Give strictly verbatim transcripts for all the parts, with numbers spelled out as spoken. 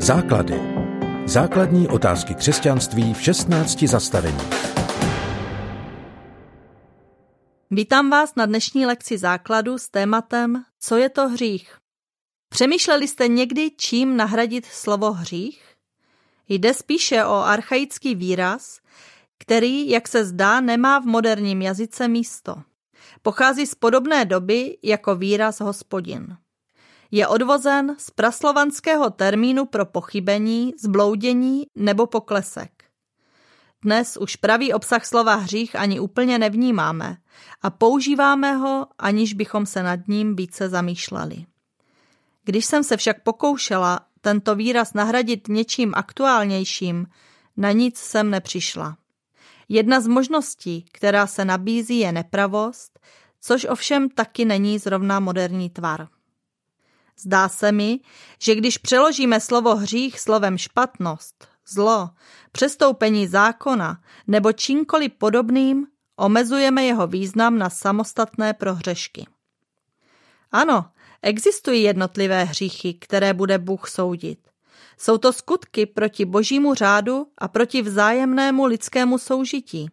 Základy. Základní otázky křesťanství v šestnácti zastavení. Vítám vás na dnešní lekci Základu s tématem Co je to hřích? Přemýšleli jste někdy, čím nahradit slovo hřích? Jde spíše o archaický výraz, který, jak se zdá, nemá v moderním jazyce místo. Pochází z podobné doby jako výraz hospodin. Je odvozen z praslovanského termínu pro pochybení, zbloudění nebo poklesek. Dnes už pravý obsah slova hřích ani úplně nevnímáme a používáme ho, aniž bychom se nad ním více zamýšleli. Když jsem se však pokoušela tento výraz nahradit něčím aktuálnějším, na nic jsem nepřišla. Jedna z možností, která se nabízí, je nepravost, což ovšem taky není zrovna moderní tvar. Zdá se mi, že když přeložíme slovo hřích slovem špatnost, zlo, přestoupení zákona nebo čímkoliv podobným, omezujeme jeho význam na samostatné prohřešky. Ano, existují jednotlivé hříchy, které bude Bůh soudit. Jsou to skutky proti božímu řádu a proti vzájemnému lidskému soužití,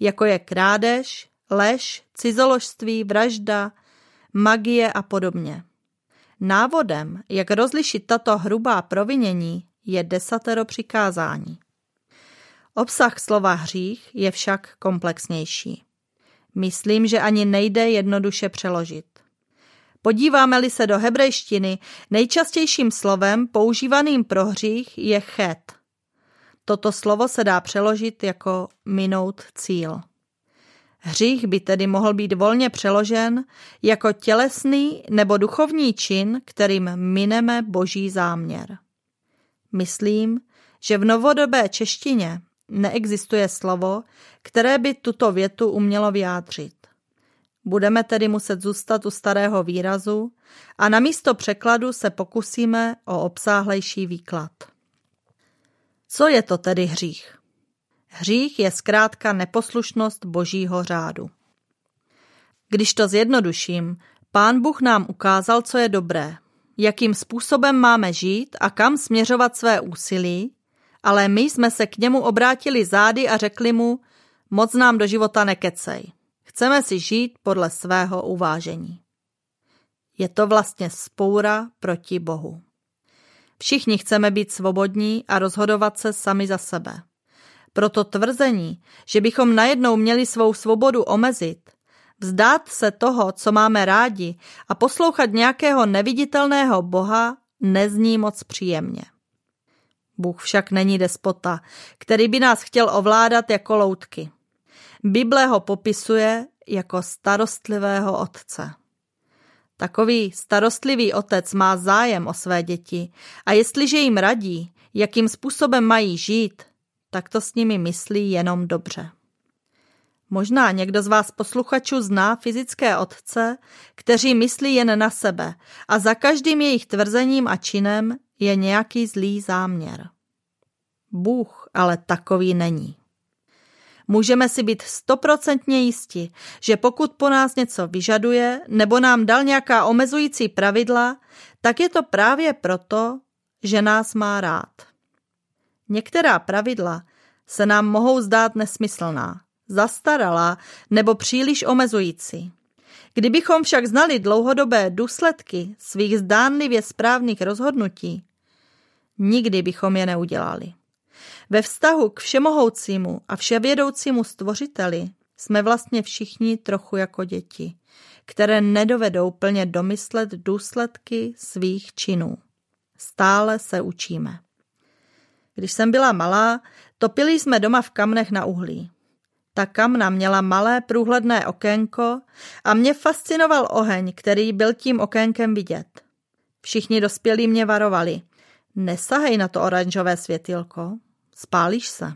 jako je krádež, lež, cizoložství, vražda, magie a podobně. Návodem, jak rozlišit tato hrubá provinění, je desatero přikázání. Obsah slova hřích je však komplexnější. Myslím, že ani nejde jednoduše přeložit. Podíváme-li se do hebrejštiny, nejčastějším slovem používaným pro hřích je chet. Toto slovo se dá přeložit jako minout cíl. Hřích by tedy mohl být volně přeložen jako tělesný nebo duchovní čin, kterým mineme boží záměr. Myslím, že v novodobé češtině neexistuje slovo, které by tuto větu umělo vyjádřit. Budeme tedy muset zůstat u starého výrazu a namísto překladu se pokusíme o obsáhlejší výklad. Co je to tedy hřích? Hřích je zkrátka neposlušnost božího řádu. Když to zjednoduším, Pán Bůh nám ukázal, co je dobré, jakým způsobem máme žít a kam směřovat své úsilí, ale my jsme se k němu obrátili zády a řekli mu, moc nám do života nekecej. Chceme si žít podle svého uvážení. Je to vlastně spoura proti Bohu. Všichni chceme být svobodní a rozhodovat se sami za sebe. Proto tvrzení, že bychom najednou měli svou svobodu omezit, vzdát se toho, co máme rádi a poslouchat nějakého neviditelného Boha, nezní moc příjemně. Bůh však není despota, který by nás chtěl ovládat jako loutky. Bible ho popisuje jako starostlivého otce. Takový starostlivý otec má zájem o své děti a jestliže jim radí, jakým způsobem mají žít, tak to s nimi myslí jenom dobře. Možná někdo z vás posluchačů zná fyzické otce, kteří myslí jen na sebe a za každým jejich tvrzením a činem je nějaký zlý záměr. Bůh ale takový není. Můžeme si být stoprocentně jisti, že pokud po nás něco vyžaduje nebo nám dal nějaká omezující pravidla, tak je to právě proto, že nás má rád. Některá pravidla se nám mohou zdát nesmyslná, zastaralá nebo příliš omezující. Kdybychom však znali dlouhodobé důsledky svých zdánlivě správných rozhodnutí, nikdy bychom je neudělali. Ve vztahu k všemohoucímu a vševědoucímu stvořiteli jsme vlastně všichni trochu jako děti, které nedovedou plně domyslet důsledky svých činů. Stále se učíme. Když jsem byla malá, topili jsme doma v kamnech na uhlí. Ta kamna měla malé průhledné okénko a mě fascinoval oheň, který byl tím okénkem vidět. Všichni dospělí mě varovali. Nesahej na to oranžové světýlko, spálíš se.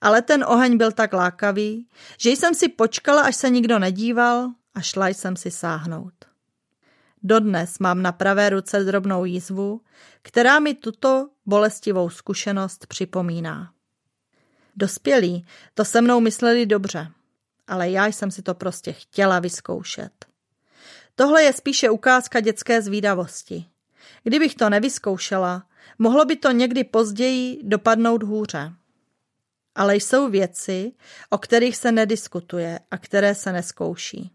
Ale ten oheň byl tak lákavý, že jsem si počkala, až se nikdo nedíval a šla jsem si sáhnout. Dodnes mám na pravé ruce drobnou jízvu, která mi tuto bolestivou zkušenost připomíná. Dospělí to se mnou mysleli dobře, ale já jsem si to prostě chtěla vyzkoušet. Tohle je spíše ukázka dětské zvídavosti. Kdybych to nevyzkoušela, Mohlo by to někdy později dopadnout hůře. Ale jsou věci, o kterých se nediskutuje a které se neskouší.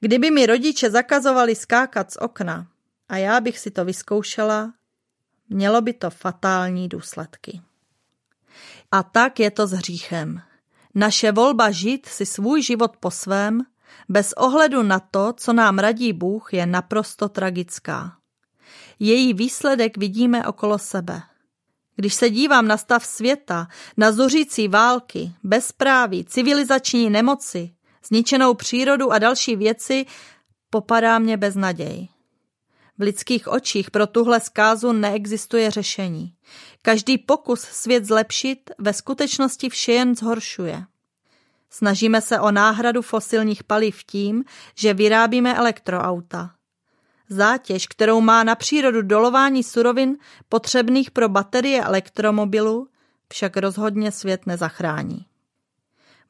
Kdyby mi rodiče zakazovali skákat z okna a já bych si to vyzkoušela, mělo by to fatální důsledky. A tak je to s hříchem. Naše volba žít si svůj život po svém, bez ohledu na to, co nám radí Bůh, je naprosto tragická. Její výsledek vidíme okolo sebe. Když se dívám na stav světa, na zuřící války, bezpráví, civilizační nemoci, zničenou přírodu a další věci, popadá mě beznaděj. V lidských očích pro tuhle zkázu neexistuje řešení. Každý pokus svět zlepšit ve skutečnosti vše jen zhoršuje. Snažíme se o náhradu fosilních paliv tím, že vyrábíme elektroauta. Zátěž, kterou má na přírodu dolování surovin potřebných pro baterie elektromobilu, však rozhodně svět nezachrání.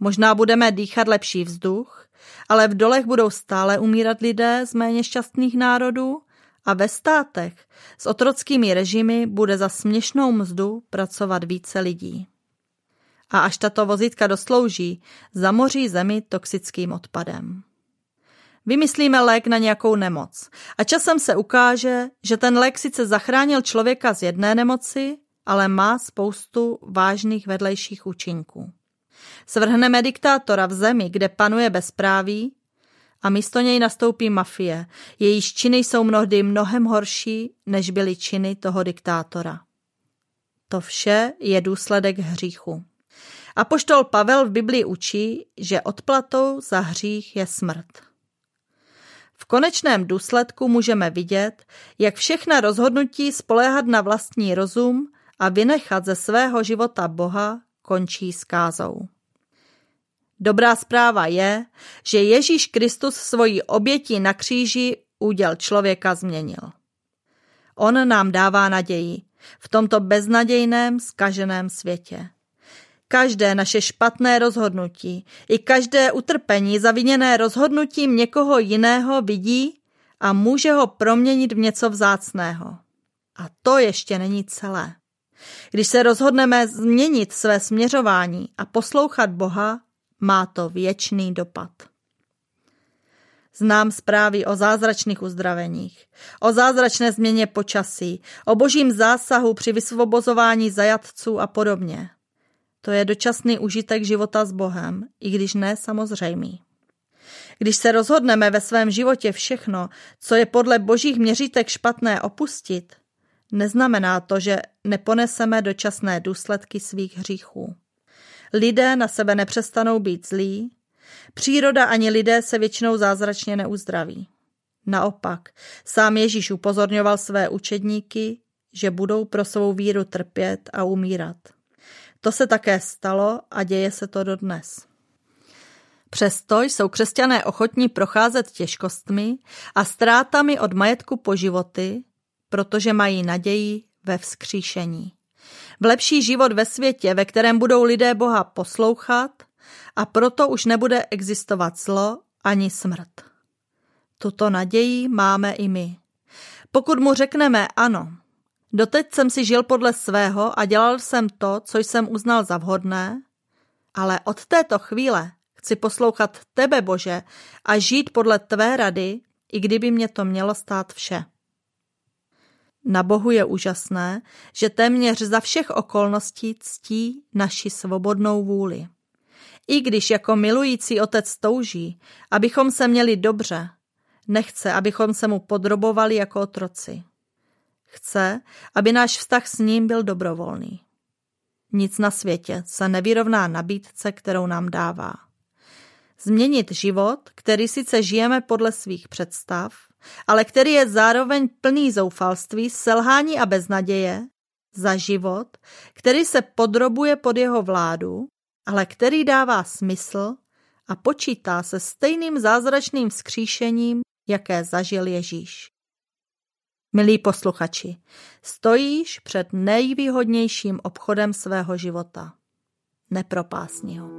Možná budeme dýchat lepší vzduch, ale v dolech budou stále umírat lidé z méně šťastných národů a ve státech s otrockými režimy bude za směšnou mzdu pracovat více lidí. A až tato vozítka doslouží, zamoří zemi toxickým odpadem. Vymyslíme lék na nějakou nemoc a časem se ukáže, že ten lék sice zachránil člověka z jedné nemoci, ale má spoustu vážných vedlejších účinků. Svrhneme diktátora v zemi, kde panuje bezpráví, a místo něj nastoupí mafie, jejíž činy jsou mnohdy mnohem horší, než byly činy toho diktátora. To vše je důsledek hříchu. Apoštol Pavel v Biblii učí, že odplatou za hřích je smrt. V konečném důsledku můžeme vidět, jak všechna rozhodnutí spoléhat na vlastní rozum a vynechat ze svého života Boha končí skázou. Dobrá zpráva je, že Ježíš Kristus svojí obětí na kříži úděl člověka změnil. On nám dává naději v tomto beznadějném, zkaženém světě. Každé naše špatné rozhodnutí i každé utrpení zaviněné rozhodnutím někoho jiného vidí a může ho proměnit v něco vzácného. A to ještě není celé. Když se rozhodneme změnit své směřování a poslouchat Boha, má to věčný dopad. Znám zprávy o zázračných uzdraveních, o zázračné změně počasí, o božím zásahu při vysvobozování zajatců a podobně. To je dočasný užitek života s Bohem, i když ne samozřejmý. Když se rozhodneme ve svém životě všechno, co je podle božích měřítek špatné, opustit, neznamená to, že neponeseme dočasné důsledky svých hříchů. Lidé na sebe nepřestanou být zlí, příroda ani lidé se většinou zázračně neuzdraví. Naopak, sám Ježíš upozorňoval své učedníky, že budou pro svou víru trpět a umírat. To se také stalo a děje se to dodnes. Přesto jsou křesťané ochotní procházet těžkostmi a ztrátami od majetku po životy, protože mají naději ve vzkříšení. V lepší život ve světě, ve kterém budou lidé Boha poslouchat, a proto už nebude existovat zlo ani smrt. Tuto naději máme i my. Pokud mu řekneme ano, doteď jsem si žil podle svého a dělal jsem to, co jsem uznal za vhodné, ale od této chvíle chci poslouchat tebe, Bože, a žít podle tvé rady, i kdyby mě to mělo stát vše. Na Bohu je úžasné, že téměř za všech okolností ctí naši svobodnou vůli. I když jako milující otec touží, abychom se měli dobře, nechce, abychom se mu podrobovali jako otroci. Chce, aby náš vztah s ním byl dobrovolný. Nic na světě se nevyrovná nabídce, kterou nám dává. Změnit život, který sice žijeme podle svých představ, ale který je zároveň plný zoufalství, selhání a beznaděje, za život, který se podrobuje pod jeho vládu, ale který dává smysl a počítá se stejným zázračným vzkříšením, jaké zažil Ježíš. Milí posluchači, stojíš před nejvýhodnějším obchodem svého života. Nepropásni ho.